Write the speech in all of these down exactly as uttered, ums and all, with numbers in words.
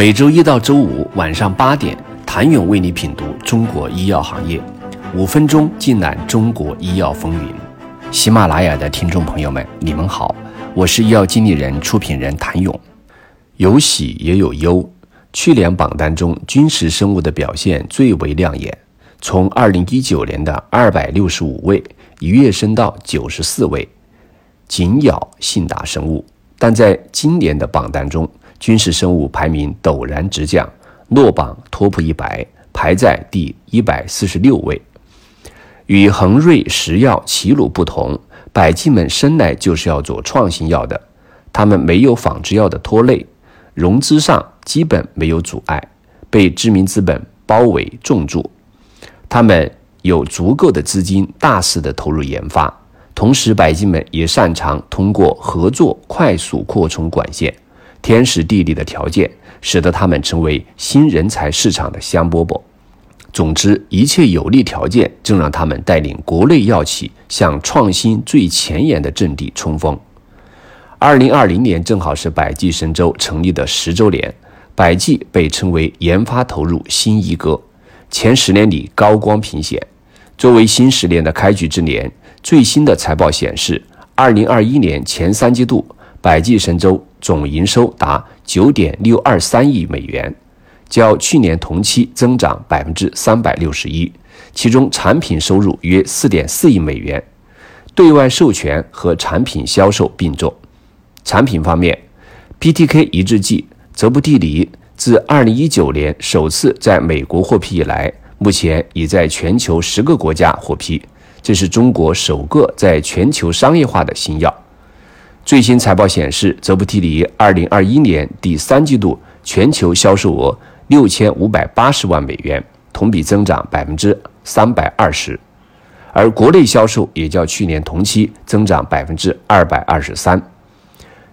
每周一到周五晚上八点，谭勇为你品读中国医药行业，五分钟尽览中国医药风云。喜马拉雅的听众朋友们，你们好，我是医药经理人、出品人谭勇。有喜也有忧，去年榜单中军事生物的表现最为亮眼，从二零一九年的二百六十五位一跃升到九十四位，紧咬信达生物。但在今年的榜单中，军事生物排名陡然直降，落榜托普一百，排在第一百四十六位。与恒瑞石药齐鲁不同，百济们生来就是要做创新药的，他们没有仿制药的拖累，融资上基本没有阻碍，被知名资本包围重注，他们有足够的资金大肆的投入研发。同时，百济们也擅长通过合作快速扩充管线，天时地利的条件使得他们成为新人才市场的香饽饽。总之，一切有利条件正让他们带领国内药企向创新最前沿的阵地冲锋。二零二零年正好是百济神州成立的十周年，百济被称为研发投入新一哥，前十年里高光频显。作为新十年的开局之年，最新的财报显示，二零二一年前三季度，百济神州总营收达 九点六二三亿美元。较去年同期增长 百分之三百六十一， 其中产品收入约 四点四亿美元，对外授权和产品销售并重。产品方面， B T K 抑制剂泽布地尼自二零一九年首次在美国获批以来，目前已在全球十个国家获批，这是中国首个在全球商业化的新药。最新财报显示，泽布地尼二零二一年第三季度全球销售额六千五百八十万美元，同比增长 百分之三百二十， 而国内销售也较去年同期增长 百分之二百二十三。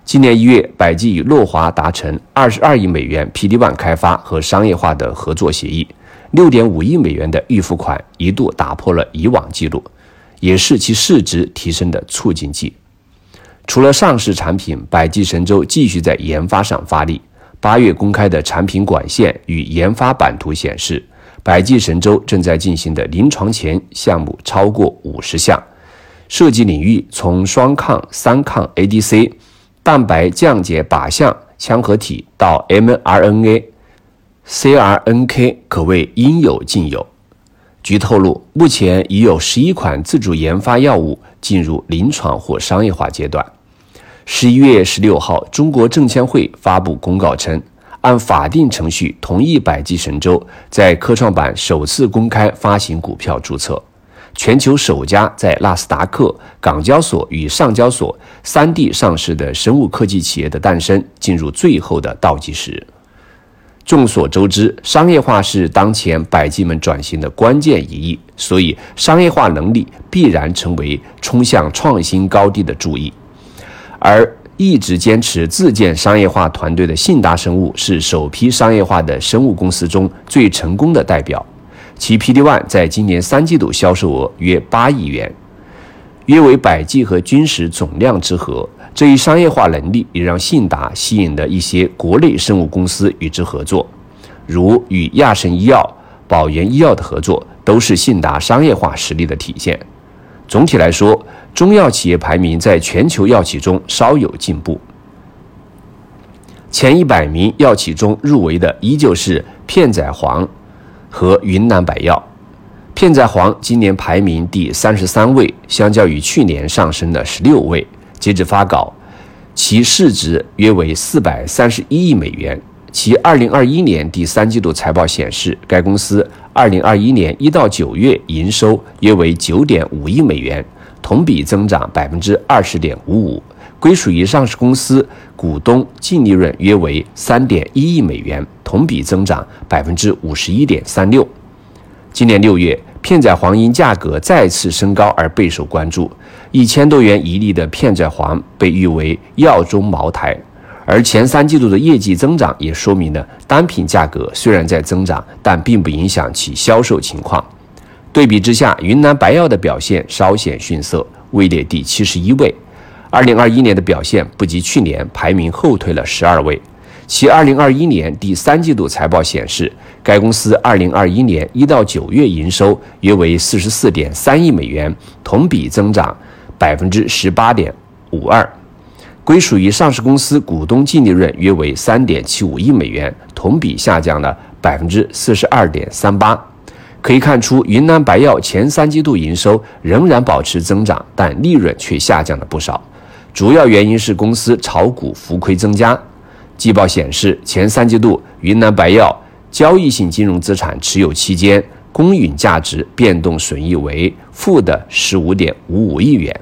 今年一月，百济与诺华达成二十二亿美元 P D 一 开发和商业化的合作协议， 六点五亿美元的预付款一度打破了以往记录，也是其市值提升的促进剂。除了上市产品，百济神州继续在研发上发力。八月公开的产品管线与研发版图显示，百济神州正在进行的临床前项目超过五十项，涉及领域从双抗、三抗 A D C、 蛋白降解靶向腔合体到 mRNA、 C R N K 可谓应有尽有。据透露，目前已有十一款自主研发药物进入临床或商业化阶段。十一月十六号，中国证监会发布公告称，按法定程序同意百济神州在科创板首次公开发行股票注册，全球首家在纳斯达克、港交所与上交所三地上市的生物科技企业的诞生进入最后的倒计时。众所周知，商业化是当前百济们转型的关键一役，所以商业化能力必然成为冲向创新高地的注意。而一直坚持自建商业化团队的信达生物是首批商业化的生物公司中最成功的代表，其 P D 一 在今年三季度销售额约八亿元，约为百济和军事总量之和。这一商业化能力也让信达吸引了一些国内生物公司与之合作，如与亚盛医药、宝源医药的合作，都是信达商业化实力的体现。总体来说，中药企业排名在全球药企中稍有进步，前一百名药企中入围的依旧是片仔癀和云南百药。片仔癀今年排名第三十三位，相较于去年上升了十六位。截至发稿，其市值约为四百三十一亿美元。其二零二一年第三季度财报显示，该公司二零二一年一到九月营收约为 九点五亿美元，同比增长 百分之二十点五五， 归属于上市公司股东净利润约为 三点一亿美元，同比增长 百分之五十一点三六。 今年六月，片仔癀因价格再次升高而备受关注，一千多元一粒的片仔癀被誉为药中茅台，而前三季度的业绩增长也说明了单品价格虽然在增长，但并不影响其销售情况。对比之下，云南白药的表现稍显逊色，位列第七十一位，二零二一年的表现不及去年，排名后退了十二位。其二零二一年第三季度财报显示，该公司二零二一年一到九月营收约为 四十四点三亿美元，同比增长 百分之十八点五二， 归属于上市公司股东净利润约为 三点七五亿美元，同比下降了 百分之四十二点三八。可以看出，云南白药前三季度营收仍然保持增长，但利润却下降了不少，主要原因是公司炒股浮亏增加。季报显示，前三季度云南白药交易性金融资产持有期间公允价值变动损益为负的 十五点五五亿元。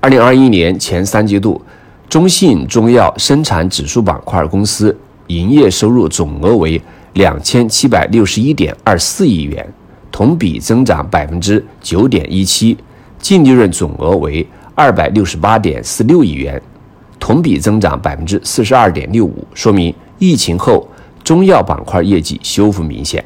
二零二一年前三季度，中信中药生产指数板块公司营业收入总额为 两千七百六十一点二四亿元，同比增长 百分之九点一七， 净利润总额为 二百六十八点四六亿元，同比增长 百分之四十二点六五， 说明疫情后中药板块业绩修复明显。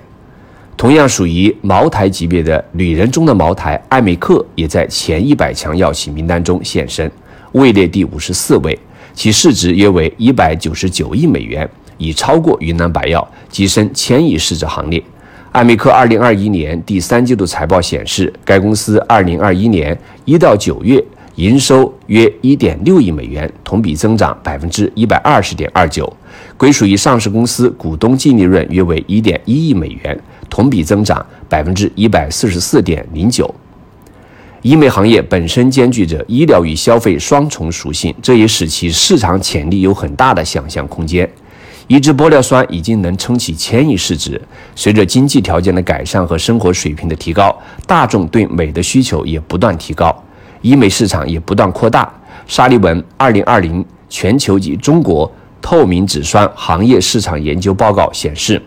同样属于茅台级别的旅人中的茅台，艾美克也在前一百强药企名单中现身，位列第五十四位，其市值约为一百九十九亿美元，已超过云南白药，跻身千亿市值行列。艾美克二零二一年第三季度财报显示，该公司二零二一年一到九月营收约 一点六亿美元，同比增长 百分之一百二十点二九， 归属于上市公司股东净利润约为 一点一亿美元，同比增长 百分之一百四十四点零九。 医美行业本身兼具着医疗与消费双重属性，这也使其市场潜力有很大的想象空间。一支玻尿酸已经能撑起千亿市值，随着经济条件的改善和生活水平的提高，大众对美的需求也不断提高，医美市场也不断扩大。沙利文二零二零全球及中国透明质酸行业市场研究报告显示，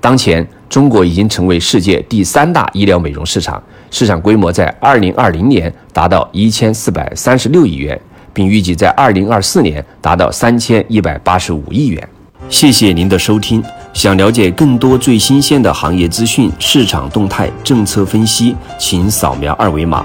当前中国已经成为世界第三大医疗美容市场，市场规模在二零二零年达到一千四百三十六亿元，并预计在二零二四年达到三千一百八十五亿元。谢谢您的收听，想了解更多最新鲜的行业资讯、市场动态、政策分析，请扫描二维码